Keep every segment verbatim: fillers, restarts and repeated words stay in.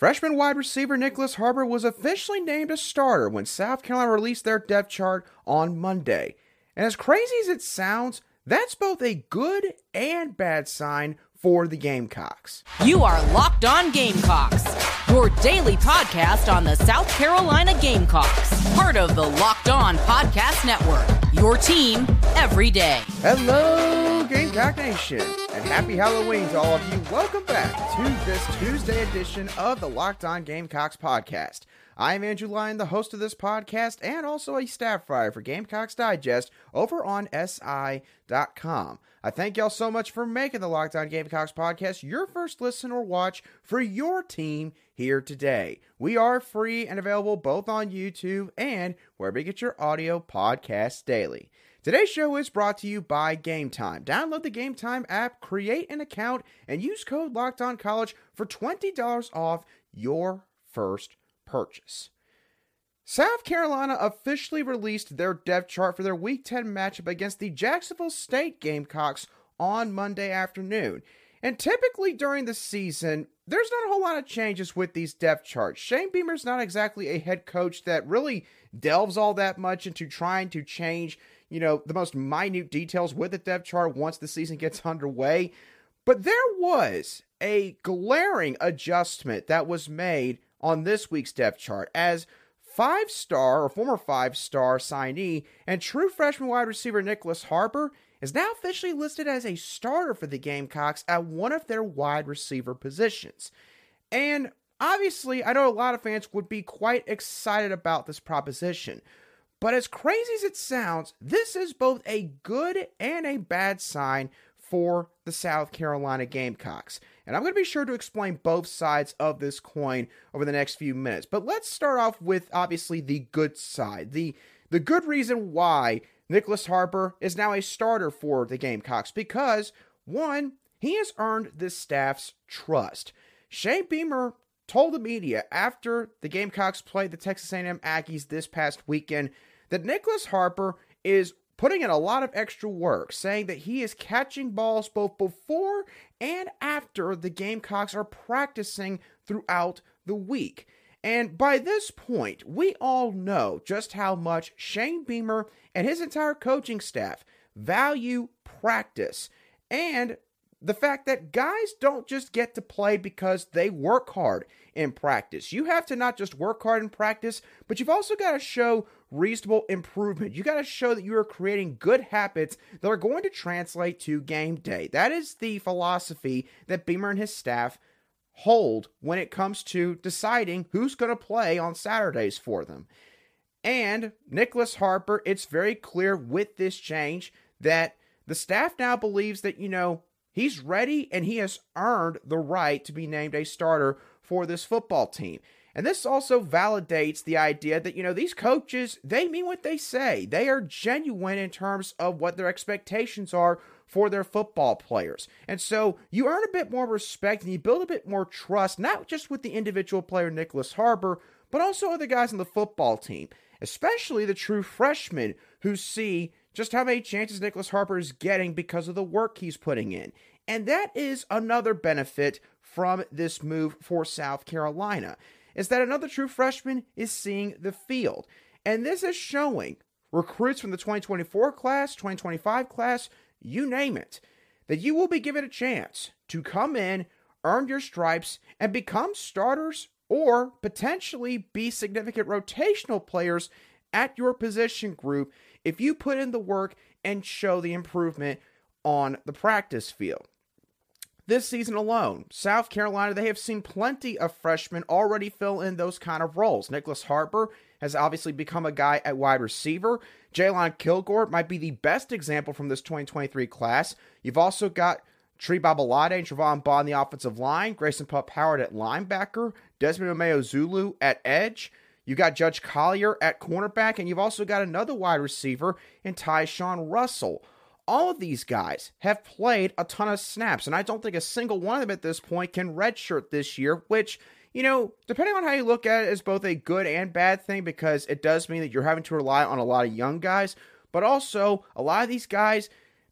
Freshman wide receiver Nyckoles Harbor was officially named a starter when South Carolina released their depth chart on Monday. And as crazy as it sounds, that's both a good and bad sign for the Gamecocks. You are Locked On Gamecocks, your daily podcast on the South Carolina Gamecocks, part of the Locked On Podcast Network, your team every day. Hello, Gamecock Nation, and happy Halloween to all of you. Welcome back to this Tuesday edition of the Locked On Gamecocks podcast. I'm Andrew Lyon, the host of this podcast and also a staff writer for Gamecocks Digest over on S I dot com. I thank y'all so much for making the Locked On Gamecocks podcast your first listen or watch for your team here today. We are free and available both on YouTube and wherever you get your audio podcasts daily. Today's show is brought to you by Game Time. Download the Game Time app, create an account, and use code LOCKEDONCollege for twenty dollars off your first purchase. South Carolina officially released their depth chart for their Week ten matchup against the Jacksonville State Gamecocks on Monday afternoon. And typically during the season, there's not a whole lot of changes with these depth charts. Shane Beamer's not exactly a head coach that really delves all that much into trying to change, you know, the most minute details with the depth chart once the season gets underway. But there was a glaring adjustment that was made on this week's depth chart, as five-star or former five-star signee and true freshman wide receiver Nyckoles Harbor is now officially listed as a starter for the Gamecocks at one of their wide receiver positions. And obviously, I know a lot of fans would be quite excited about this proposition, but as crazy as it sounds, this is both a good and a bad sign for the South Carolina Gamecocks. And I'm going to be sure to explain both sides of this coin over the next few minutes. But let's start off with, obviously, the good side. The, the good reason why Nyckoles Harbor is now a starter for the Gamecocks. Because, one, he has earned this staff's trust. Shane Beamer told the media after the Gamecocks played the Texas A and M Aggies this past weekend that Nyckoles Harbor is putting in a lot of extra work, saying that he is catching balls both before and after the Gamecocks are practicing throughout the week. And by this point, we all know just how much Shane Beamer and his entire coaching staff value practice and the fact that guys don't just get to play because they work hard in practice. You have to not just work hard in practice, but you've also got to show reasonable improvement. You got to show that you are creating good habits that are going to translate to game day. That is the philosophy that Beamer and his staff hold when it comes to deciding who's going to play on Saturdays for them. And Nyckoles Harbor, it's very clear with this change that the staff now believes that, you know, he's ready and he has earned the right to be named a starter for this football team. And this also validates the idea that, you know, these coaches, they mean what they say. They are genuine in terms of what their expectations are for their football players. And so you earn a bit more respect and you build a bit more trust, not just with the individual player Nyckoles Harbor, but also other guys on the football team, especially the true freshmen who see just how many chances Nyckoles Harbor is getting because of the work he's putting in. And that is another benefit from this move for South Carolina, is that another true freshman is seeing the field. And this is showing recruits from the twenty twenty-four class, twenty twenty-five class, you name it, that you will be given a chance to come in, earn your stripes, and become starters or potentially be significant rotational players at your position group if you put in the work and show the improvement on the practice field. This season alone, South Carolina, they have seen plenty of freshmen already fill in those kind of roles. Nyckoles Harbor has obviously become a guy at wide receiver. Jalen Kilgore might be the best example from this twenty twenty-three class. You've also got Trey Babalade and Javon Bond on the offensive line, Grayson Pup Howard at linebacker, Desmond Romeo Zulu at edge. You've got Judge Collier at cornerback, and you've also got another wide receiver in Tyshawn Russell. All of these guys have played a ton of snaps, and I don't think a single one of them at this point can redshirt this year, which, you know, depending on how you look at it, is both a good and bad thing, because it does mean that you're having to rely on a lot of young guys, but also a lot of these guys,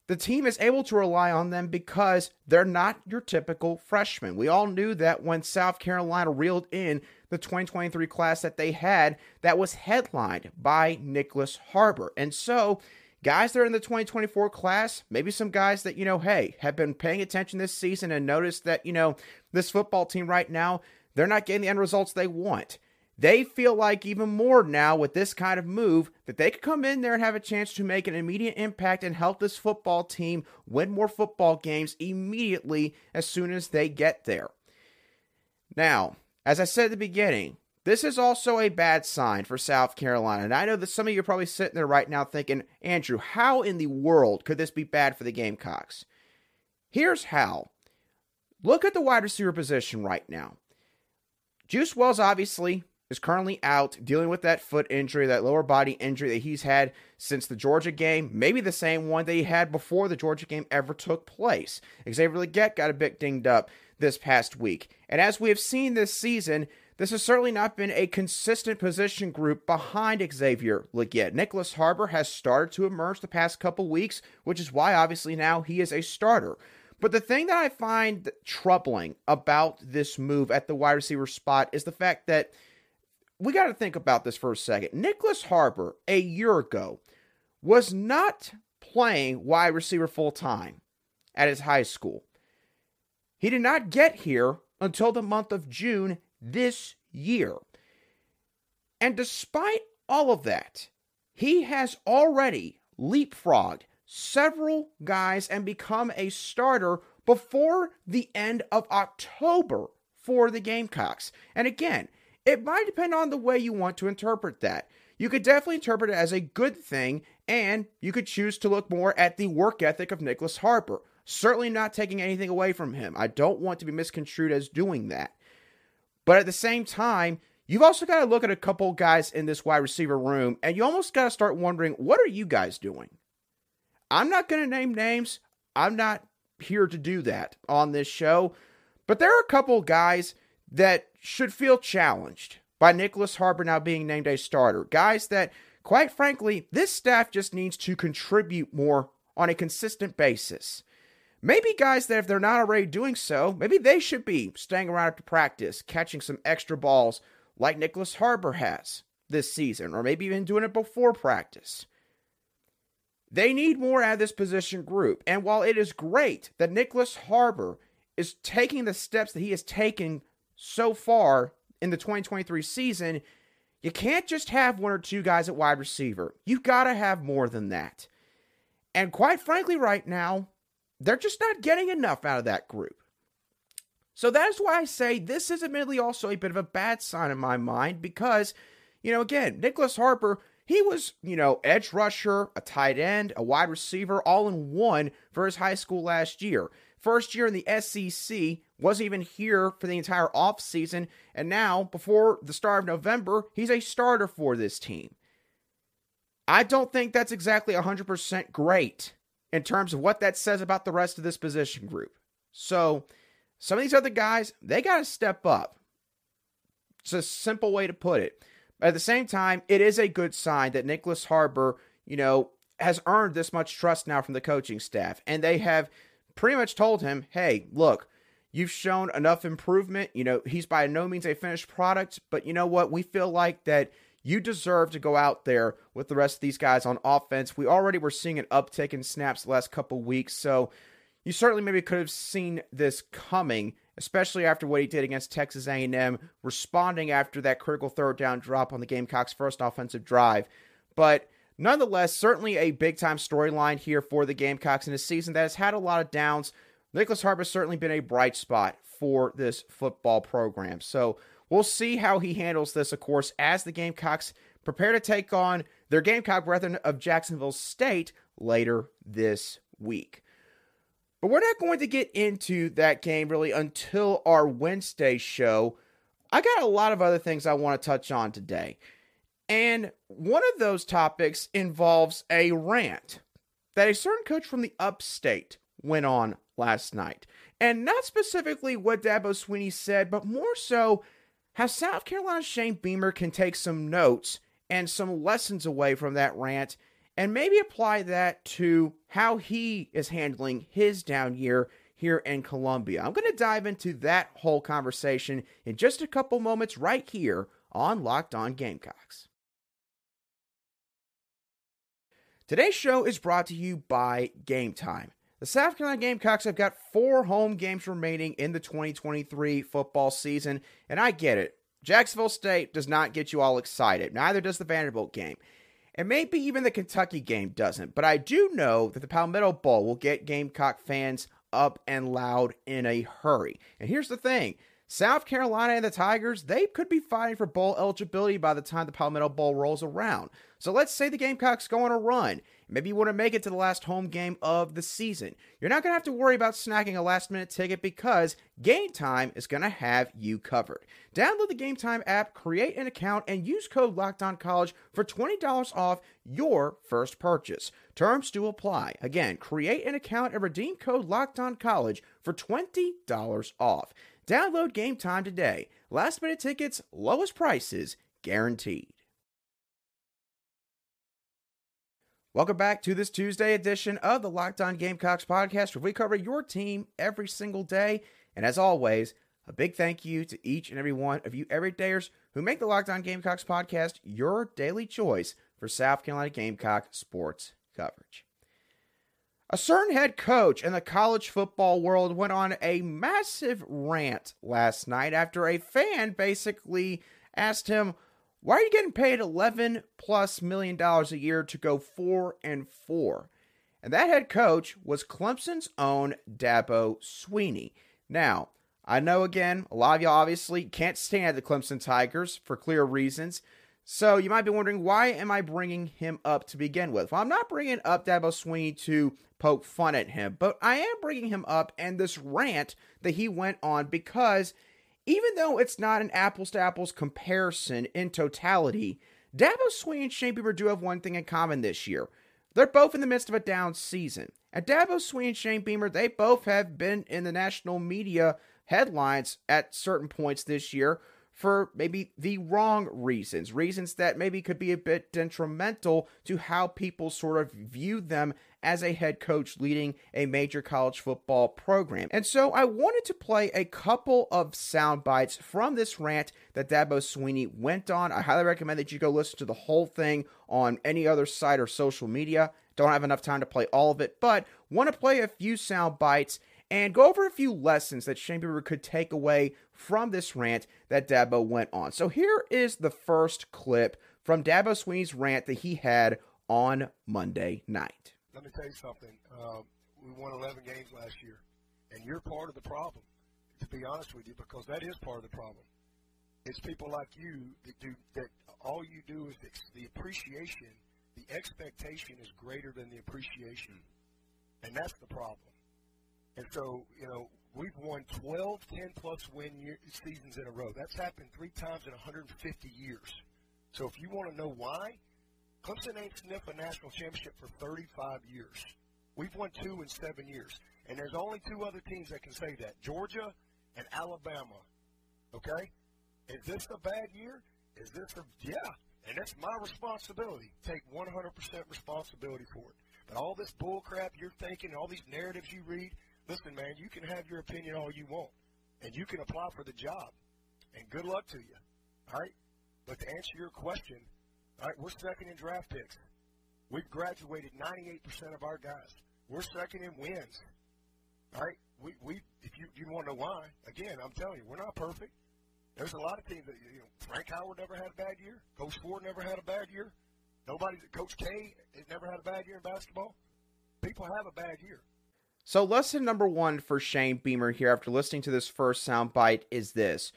the team is able to rely on them because they're not your typical freshmen. We all knew that when South Carolina reeled in the twenty twenty-three class that they had, that was headlined by Nyckoles Harbor. And so guys that are in the twenty twenty-four class, maybe some guys that, you know, hey, have been paying attention this season and noticed that, you know, this football team right now, they're not getting the end results they want. They feel like even more now with this kind of move that they could come in there and have a chance to make an immediate impact and help this football team win more football games immediately as soon as they get there. Now, as I said at the beginning, this is also a bad sign for South Carolina. And I know that some of you are probably sitting there right now thinking, Andrew, how in the world could this be bad for the Gamecocks? Here's how. Look at the wide receiver position right now. Juice Wells, obviously, is currently out dealing with that foot injury, that lower body injury that he's had since the Georgia game, maybe the same one that he had before the Georgia game ever took place. Xavier Legette got a bit dinged up this past week. And as we have seen this season, this has certainly not been a consistent position group behind Xavier Legette. Nyckoles Harbor has started to emerge the past couple weeks, which is why obviously now he is a starter. But the thing that I find troubling about this move at the wide receiver spot is the fact that we got to think about this for a second. Nyckoles Harbor, a year ago, was not playing wide receiver full-time at his high school. He did not get here until the month of June this year. And despite all of that, he has already leapfrogged several guys and become a starter before the end of October for the Gamecocks. And again, it might depend on the way you want to interpret that. You could definitely interpret it as a good thing, and you could choose to look more at the work ethic of Nyckoles Harbor. Certainly not taking anything away from him. I don't want to be misconstrued as doing that. But at the same time, you've also got to look at a couple guys in this wide receiver room, and you almost got to start wondering, what are you guys doing? I'm not going to name names. I'm not here to do that on this show. But there are a couple guys that should feel challenged by Nyckoles Harbor now being named a starter. Guys that, quite frankly, this staff just needs to contribute more on a consistent basis. Maybe guys that if they're not already doing so, maybe they should be staying around after practice, catching some extra balls like Nyckoles Harbor has this season, or maybe even doing it before practice. They need more at this position group. And while it is great that Nyckoles Harbor is taking the steps that he has taken so far in the twenty twenty-three season, you can't just have one or two guys at wide receiver. You've got to have more than that. And quite frankly, right now, they're just not getting enough out of that group. So that's why I say this is admittedly also a bit of a bad sign in my mind because, you know, again, Nyckoles Harbor, he was, you know, edge rusher, a tight end, a wide receiver, all in one for his high school last year. First year in the S E C, wasn't even here for the entire offseason, and now, before the start of November, he's a starter for this team. I don't think that's exactly one hundred percent great in terms of what that says about the rest of this position group. So, some of these other guys, they got to step up. It's a simple way to put it. But at the same time, it is a good sign that Nyckoles Harbor, you know, has earned this much trust now from the coaching staff. And they have pretty much told him, hey, look, you've shown enough improvement. You know, he's by no means a finished product, but you know what? We feel like that you deserve to go out there with the rest of these guys on offense. We already were seeing an uptick in snaps the last couple weeks, so you certainly maybe could have seen this coming, especially after what he did against Texas A and M, responding after that critical third down drop on the Gamecocks' first offensive drive. But nonetheless, certainly a big-time storyline here for the Gamecocks in a season that has had a lot of downs. Nyckoles Harbor has certainly been a bright spot for this football program. So we'll see how he handles this, of course, as the Gamecocks prepare to take on their Gamecock brethren of Jacksonville State later this week. But we're not going to get into that game really until our Wednesday show. I got a lot of other things I want to touch on today. And one of those topics involves a rant that a certain coach from the upstate went on last night. And not specifically what Dabo Swinney said, but more so how South Carolina's Shane Beamer can take some notes and some lessons away from that rant and maybe apply that to how he is handling his down year here in Columbia. I'm going to dive into that whole conversation in just a couple moments right here on Locked On Gamecocks. Today's show is brought to you by Game Time. The South Carolina Gamecocks have got four home games remaining in the twenty twenty-three football season, and I get it. Jacksonville State does not get you all excited. Neither does the Vanderbilt game. And maybe even the Kentucky game doesn't. But I do know that the Palmetto Bowl will get Gamecock fans up and loud in a hurry. And here's the thing. South Carolina and the Tigers, they could be fighting for bowl eligibility by the time the Palmetto Bowl rolls around. So let's say the Gamecocks go on a run. Maybe you want to make it to the last home game of the season. You're not going to have to worry about snacking a last-minute ticket because Game Time is going to have you covered. Download the Game Time app, create an account, and use code LOCKEDONCOLLEGE for twenty dollars off your first purchase. Terms do apply. Again, create an account and redeem code LOCKEDONCOLLEGE for twenty dollars off. Download Game Time today. Last minute tickets, lowest prices, guaranteed. Welcome back to this Tuesday edition of the Locked On Gamecocks podcast, where we cover your team every single day. And as always, a big thank you to each and every one of you everydayers who make the Locked On Gamecocks podcast your daily choice for South Carolina Gamecock sports coverage. A certain head coach in the college football world went on a massive rant last night after a fan basically asked him, why are you getting paid eleven plus million dollars a year to go four and four? And that head coach was Clemson's own Dabo Swinney. Now, I know, again, a lot of you obviously can't stand the Clemson Tigers for clear reasons. So you might be wondering, why am I bringing him up to begin with? Well, I'm not bringing up Dabo Swinney to poke fun at him, but I am bringing him up and this rant that he went on because even though it's not an apples-to-apples comparison in totality, Dabo Swinney and Shane Beamer do have one thing in common this year. They're both in the midst of a down season. And Dabo Swinney and Shane Beamer, they both have been in the national media headlines at certain points this year for maybe the wrong reasons, reasons that maybe could be a bit detrimental to how people sort of view them as a head coach leading a major college football program. And so I wanted to play a couple of sound bites from this rant that Dabo Swinney went on. I highly recommend that you go listen to the whole thing on any other site or social media. Don't have enough time to play all of it, but want to play a few sound bites and go over a few lessons that Shane Beamer could take away from this rant that Dabo went on. So here is the first clip from Dabo Swinney's rant that he had on Monday night. Let me tell you something. Uh, we won eleven games last year, and you're part of the problem, to be honest with you, because that is part of the problem. It's people like you that do that. All you do is the, the appreciation, the expectation is greater than the appreciation, and that's the problem. And so, you know, we've won twelve ten-plus win year, seasons in a row. That's happened three times in one hundred fifty years. So if you want to know why, Clemson ain't sniffed a national championship for thirty-five years. We've won two in seven years. And there's only two other teams that can say that, Georgia and Alabama. Okay? Is this a bad year? Is this a – yeah. And that's my responsibility. Take one hundred percent responsibility for it. But all this bull crap you're thinking, all these narratives you read – listen, man, you can have your opinion all you want, and you can apply for the job, and good luck to you, all right? But to answer your question, all right, we're second in draft picks. We've graduated ninety-eight percent of our guys. We're second in wins, all right? We, we, if you, you want to know why, again, I'm telling you, we're not perfect. There's a lot of teams that, you know, Frank Howard never had a bad year. Coach Ford never had a bad year. Nobody, Coach K has never had a bad year in basketball. People have a bad year. So lesson number one for Shane Beamer here after listening to this first soundbite is this.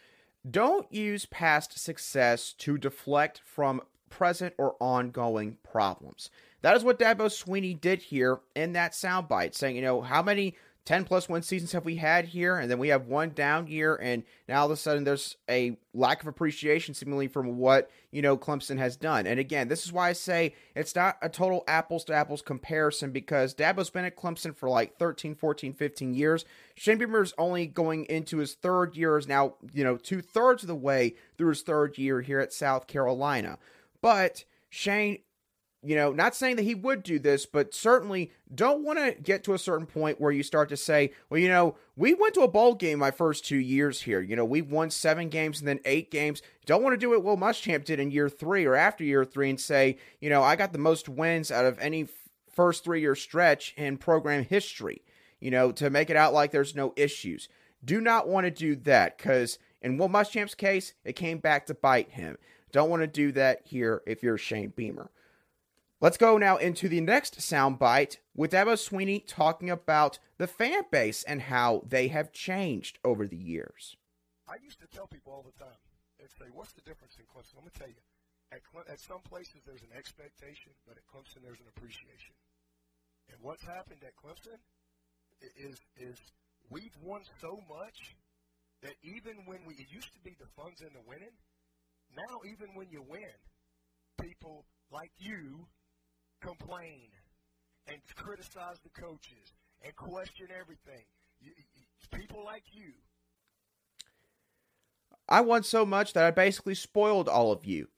Don't use past success to deflect from present or ongoing problems. That is what Dabo Swinney did here in that soundbite, saying, you know, how many ten-plus win seasons have we had here? And then we have one down year, and now all of a sudden there's a lack of appreciation seemingly from what, you know, Clemson has done. And again, this is why I say it's not a total apples-to-apples comparison, because Dabo's been at Clemson for like thirteen, fourteen, fifteen years. Shane Beamer's only going into his third year, is now, you know, two-thirds of the way through his third year here at South Carolina. But Shane you know, not saying that he would do this, but certainly don't want to get to a certain point where you start to say, well, you know, we went to a bowl game my first two years here. You know, we won seven games and then eight games. Don't want to do what Will Muschamp did in year three or after year three and say, you know, I got the most wins out of any f- first three-year stretch in program history, you know, to make it out like there's no issues. Do not want to do that because in Will Muschamp's case, it came back to bite him. Don't want to do that here if you're Shane Beamer. Let's go now into the next soundbite with Dabo Swinney talking about the fan base and how they have changed over the years. I used to tell people all the time, they'd say, what's the difference in Clemson? I'm going to tell you, at, Cle- at some places there's an expectation, but at Clemson there's an appreciation. And what's happened at Clemson is, is we've won so much that even when we, it used to be the fun's in the winning, now even when you win, people like you complain and criticize the coaches and question everything. You, you, people like you. I won so much that I basically spoiled all of you.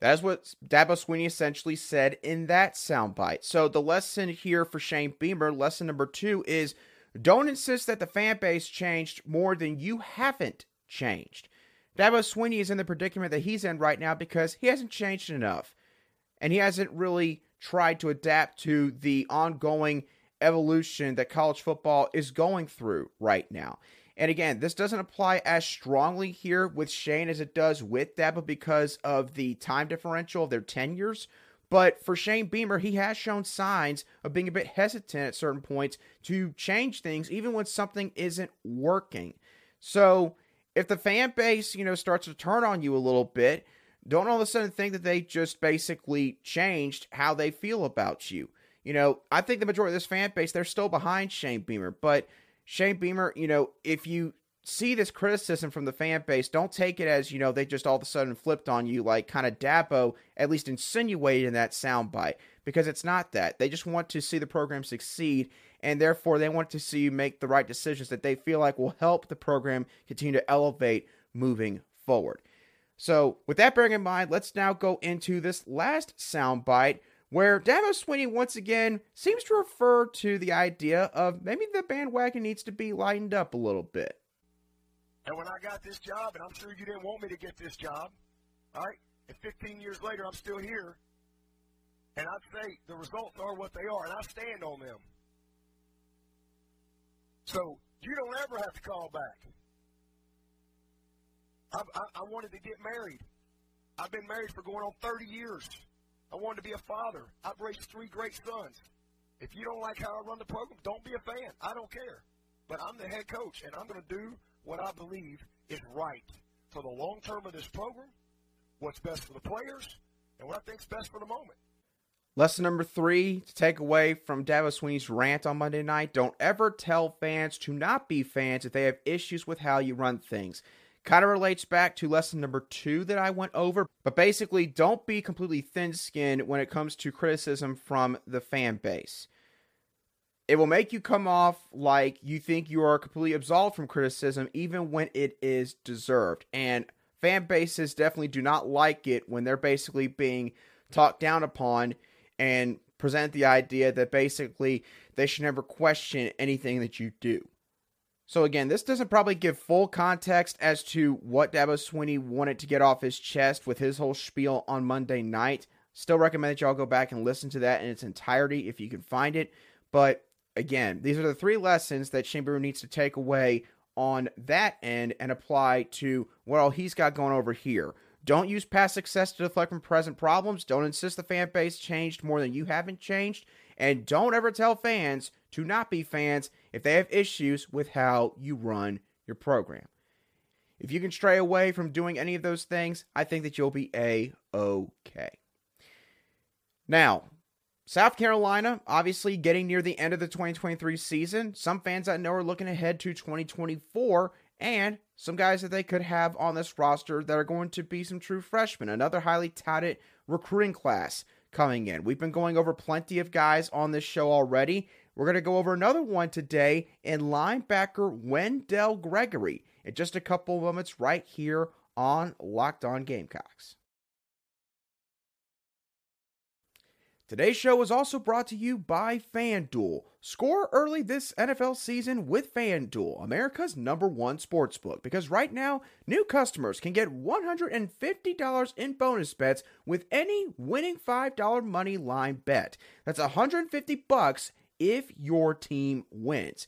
That is what Dabo Swinney essentially said in that soundbite. So the lesson here for Shane Beamer, lesson number two, is don't insist that the fan base changed more than you haven't changed. Dabo Swinney is in the predicament that he's in right now because he hasn't changed enough. And he hasn't really tried to adapt to the ongoing evolution that college football is going through right now. And again, this doesn't apply as strongly here with Shane as it does with Dabo because of the time differential of their tenures. But for Shane Beamer, he has shown signs of being a bit hesitant at certain points to change things, even when something isn't working. So if the fan base, you know, starts to turn on you a little bit, don't all of a sudden think that they just basically changed how they feel about you. You know, I think the majority of this fan base, they're still behind Shane Beamer. But Shane Beamer, you know, if you see this criticism from the fan base, don't take it as, you know, they just all of a sudden flipped on you like kind of Dabo, at least insinuated in that soundbite. Because it's not that. They just want to see the program succeed. And therefore, they want to see you make the right decisions that they feel like will help the program continue to elevate moving forward. So with that bearing in mind, let's now go into this last soundbite where Dabo Swinney once again seems to refer to the idea of maybe the bandwagon needs to be lightened up a little bit. And when I got this job, and I'm sure you didn't want me to get this job, all right, and fifteen years later I'm still here, and I'd say the results are what they are, and I stand on them. So you don't ever have to call back. I, I wanted to get married. I've been married for going on thirty years. I wanted to be a father. I've raised three great sons. If you don't like how I run the program, don't be a fan. I don't care. But I'm the head coach, and I'm going to do what I believe is right for the long term of this program, what's best for the players, and what I think is best for the moment. Lesson number three to take away from Dabo Swinney's rant on Monday night, don't ever tell fans to not be fans if they have issues with how you run things. Kind of relates back to lesson number two that I went over, but basically don't be completely thin-skinned when it comes to criticism from the fan base. It will make you come off like you think you are completely absolved from criticism even when it is deserved, and fan bases definitely do not like it when they're basically being talked down upon and present the idea that basically they should never question anything that you do. So again, this doesn't probably give full context as to what Dabo Swinney wanted to get off his chest with his whole spiel on Monday night. Still recommend that y'all go back and listen to that in its entirety if you can find it. But again, these are the three lessons that Shane Beamer needs to take away on that end and apply to what all he's got going over here. Don't use past success to deflect from present problems. Don't insist the fan base changed more than you haven't changed. And don't ever tell fans to not be fans if they have issues with how you run your program. If you can stray away from doing any of those things, I think that you'll be A-okay. Now, South Carolina, obviously getting near the end of the twenty twenty-three season. Some fans I know are looking ahead to twenty twenty-four, and some guys that they could have on this roster that are going to be some true freshmen. Another highly touted recruiting class coming in. We've been going over plenty of guys on this show already. We're going to go over another one today in linebacker Wendell Gregory in just a couple of moments right here on Locked On Gamecocks. Today's show is also brought to you by FanDuel. Score early this N F L season with FanDuel, America's number one sportsbook, because right now, new customers can get one hundred fifty dollars in bonus bets with any winning five dollar money line bet. That's one hundred fifty bucks if your team wins.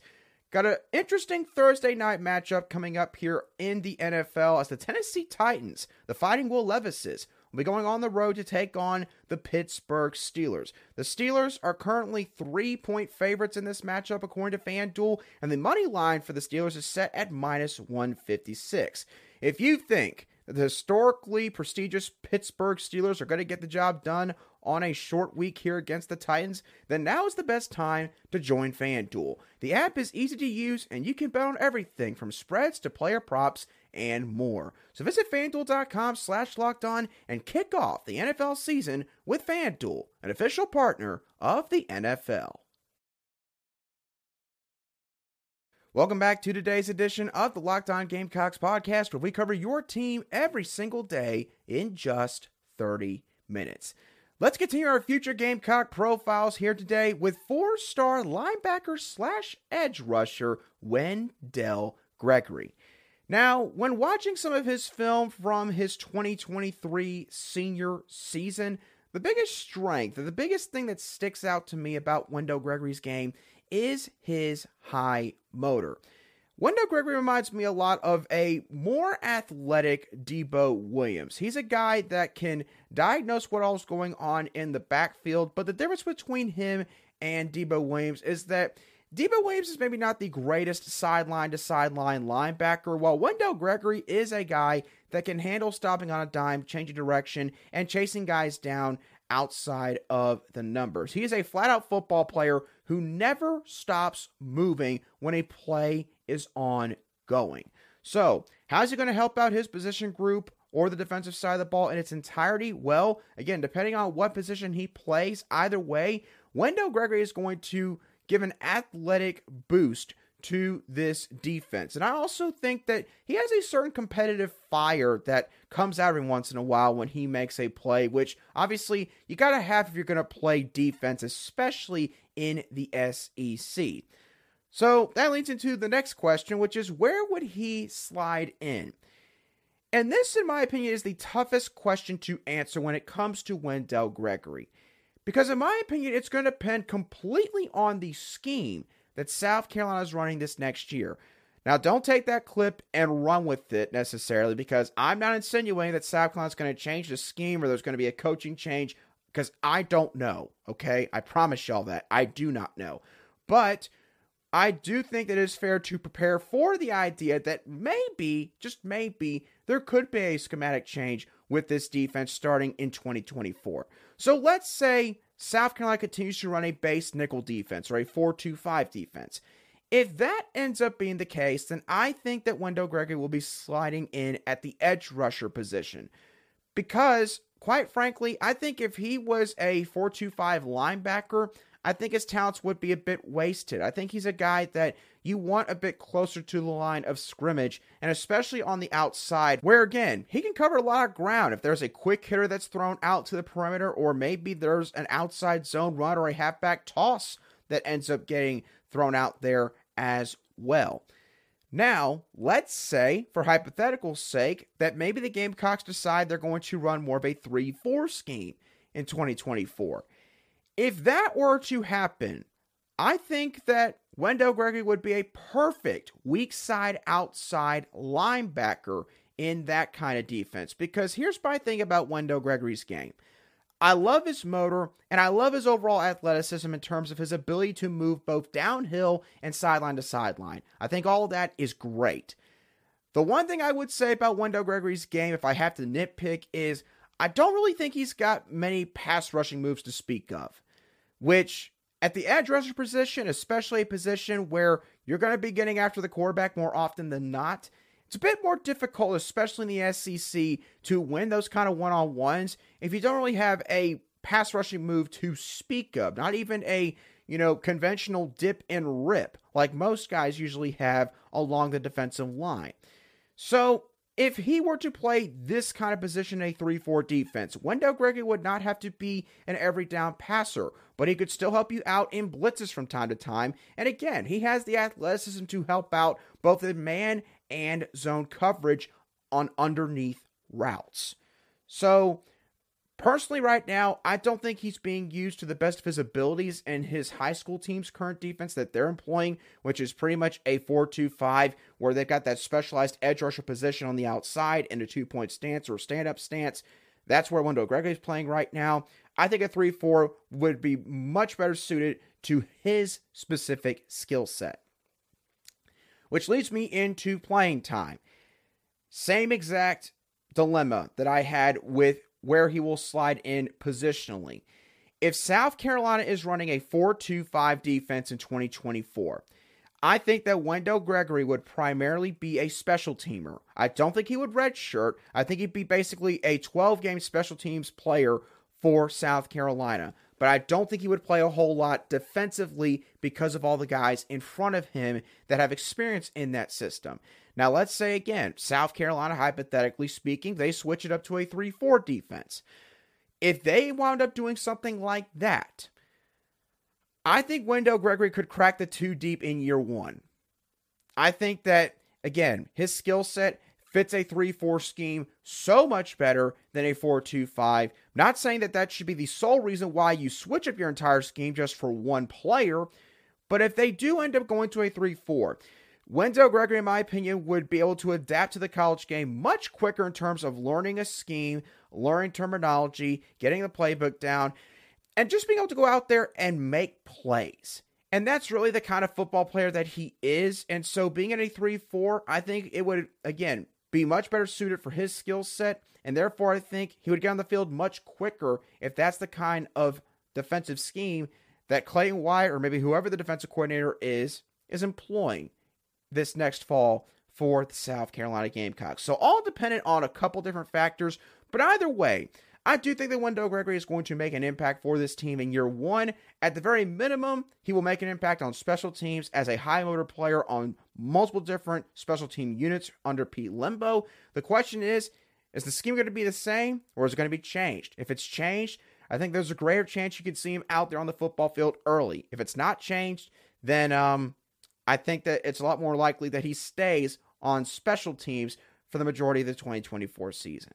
Got an interesting Thursday night matchup coming up here in the N F L as the Tennessee Titans, the Fighting Will Levises, will be going on the road to take on the Pittsburgh Steelers. The Steelers are currently three-point favorites in this matchup, according to FanDuel, and the money line for the Steelers is set at minus one fifty-six. If you think that the historically prestigious Pittsburgh Steelers are going to get the job done on a short week here against the Titans, then now is the best time to join FanDuel. The app is easy to use, and you can bet on everything from spreads to player props and more. So visit FanDuel.com slash locked on and kick off the N F L season with FanDuel, an official partner of the N F L. Welcome back to today's edition of the Locked On Gamecocks podcast, where we cover your team every single day in just thirty minutes. Let's continue our future Gamecock profiles here today with four-star linebacker slash edge rusher Wendell Gregory. Now, when watching some of his film from his twenty twenty-three senior season, the biggest strength, the biggest thing that sticks out to me about Wendell Gregory's game is his high motor. Wendell Gregory reminds me a lot of a more athletic Debo Williams. He's a guy that can diagnose what all's going on in the backfield, but the difference between him and Debo Williams is that Debo Williams is maybe not the greatest sideline-to-sideline linebacker, while Wendell Gregory is a guy that can handle stopping on a dime, changing direction, and chasing guys down outside of the numbers. He is a flat-out football player who never stops moving when a play is ongoing. So, how's he going to help out his position group or the defensive side of the ball in its entirety? Well, again, depending on what position he plays, either way, Wendell Gregory is going to give an athletic boost to this defense. And I also think that he has a certain competitive fire that comes out every once in a while when he makes a play, which obviously you got to have if you're going to play defense, especially in the S E C. So that leads into the next question, which is where would he slide in? And this, in my opinion, is the toughest question to answer when it comes to Wendell Gregory. Because in my opinion, it's going to depend completely on the scheme that South Carolina is running this next year. Now, don't take that clip and run with it necessarily, because I'm not insinuating that South Carolina is going to change the scheme or there's going to be a coaching change, because I don't know, okay? I promise y'all that. I do not know. But I do think that it is fair to prepare for the idea that maybe, just maybe, there could be a schematic change with this defense starting in twenty twenty-four. So let's say South Carolina continues to run a base nickel defense or a four two five defense. If that ends up being the case, then I think that Wendell Gregory will be sliding in at the edge rusher position. Because, quite frankly, I think if he was a four two five linebacker, I think his talents would be a bit wasted. I think he's a guy that you want a bit closer to the line of scrimmage, and especially on the outside, where, again, he can cover a lot of ground. If there's a quick hitter that's thrown out to the perimeter, or maybe there's an outside zone run or a halfback toss that ends up getting thrown out there as well. Now, let's say, for hypothetical sake, that maybe the Gamecocks decide they're going to run more of a three four scheme in twenty twenty-four. If that were to happen, I think that Wendell Gregory would be a perfect weak side outside linebacker in that kind of defense. Because here's my thing about Wendell Gregory's game. I love his motor, and I love his overall athleticism in terms of his ability to move both downhill and sideline to sideline. I think all of that is great. The one thing I would say about Wendell Gregory's game, if I have to nitpick, is I don't really think he's got many pass rushing moves to speak of, which at the edge rusher position, especially a position where you're going to be getting after the quarterback more often than not, it's a bit more difficult, especially in the S E C, to win those kind of one-on-ones if you don't really have a pass rushing move to speak of, not even a, you know, conventional dip and rip like most guys usually have along the defensive line. So If he were to play this kind of position in a three four defense, Wendell Gregory would not have to be an every down passer, but he could still help you out in blitzes from time to time. And again, he has the athleticism to help out both in man and zone coverage on underneath routes. So personally right now, I don't think he's being used to the best of his abilities in his high school team's current defense that they're employing, which is pretty much a four two five, where they've got that specialized edge rusher position on the outside and a two-point stance or stand-up stance. That's where Wendell Gregory is playing right now. I think a three four would be much better suited to his specific skill set. Which leads me into playing time. Same exact dilemma that I had with where he will slide in positionally. If South Carolina is running a four two five defense in twenty twenty-four, I think that Wendell Gregory would primarily be a special teamer. I don't think he would redshirt. I think he'd be basically a twelve-game special teams player for South Carolina. But I don't think he would play a whole lot defensively because of all the guys in front of him that have experience in that system. Now, let's say again, South Carolina, hypothetically speaking, they switch it up to a three four defense. If they wound up doing something like that, I think Wendell Gregory could crack the two deep in year one. I think that, again, his skill set fits a three four scheme so much better than a four two five. Not saying that that should be the sole reason why you switch up your entire scheme just for one player, but if they do end up going to a three four, Wendell Gregory, in my opinion, would be able to adapt to the college game much quicker in terms of learning a scheme, learning terminology, getting the playbook down, and just being able to go out there and make plays. And that's really the kind of football player that he is. And so being in a three four, I think it would, again, be much better suited for his skill set. And therefore, I think he would get on the field much quicker if that's the kind of defensive scheme that Clayton White, or maybe whoever the defensive coordinator is, is employing this next fall for the South Carolina Gamecocks. So all dependent on a couple different factors, but either way, I do think that Wendell Gregory is going to make an impact for this team in year one. At the very minimum, he will make an impact on special teams as a high motor player on multiple different special team units under Pete Limbo. The question is, is the scheme going to be the same, or is it going to be changed? If it's changed, I think there's a greater chance you can see him out there on the football field early. If it's not changed, then um, I think that it's a lot more likely that he stays on special teams for the majority of the twenty twenty-four season.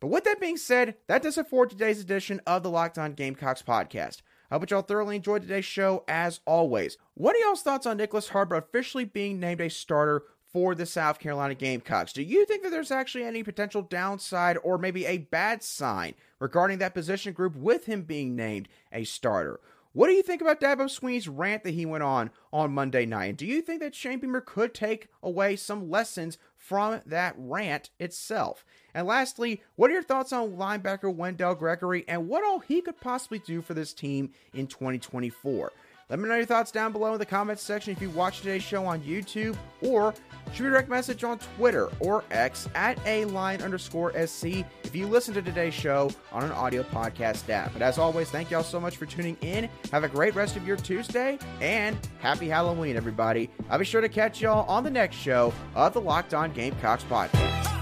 But with that being said, that does it for today's edition of the Locked On Gamecocks podcast. I hope that y'all thoroughly enjoyed today's show, as always. What are y'all's thoughts on Nyckoles Harbor officially being named a starter for the South Carolina Gamecocks? Do you think that there's actually any potential downside or maybe a bad sign regarding that position group with him being named a starter? What do you think about Dabo Swinney's rant that he went on on Monday night? And do you think that Shane Beamer could take away some lessons from that rant itself? And lastly, what are your thoughts on linebacker Wendell Gregory and what all he could possibly do for this team in twenty twenty-four? Let me know your thoughts down below in the comments section if you watch today's show on YouTube, or shoot me a direct message on Twitter or X at A-Line underscore S C if you listen to today's show on an audio podcast app. But as always, thank y'all so much for tuning in. Have a great rest of your Tuesday, and happy Halloween, everybody. I'll be sure to catch y'all on the next show of the Locked On Gamecocks podcast.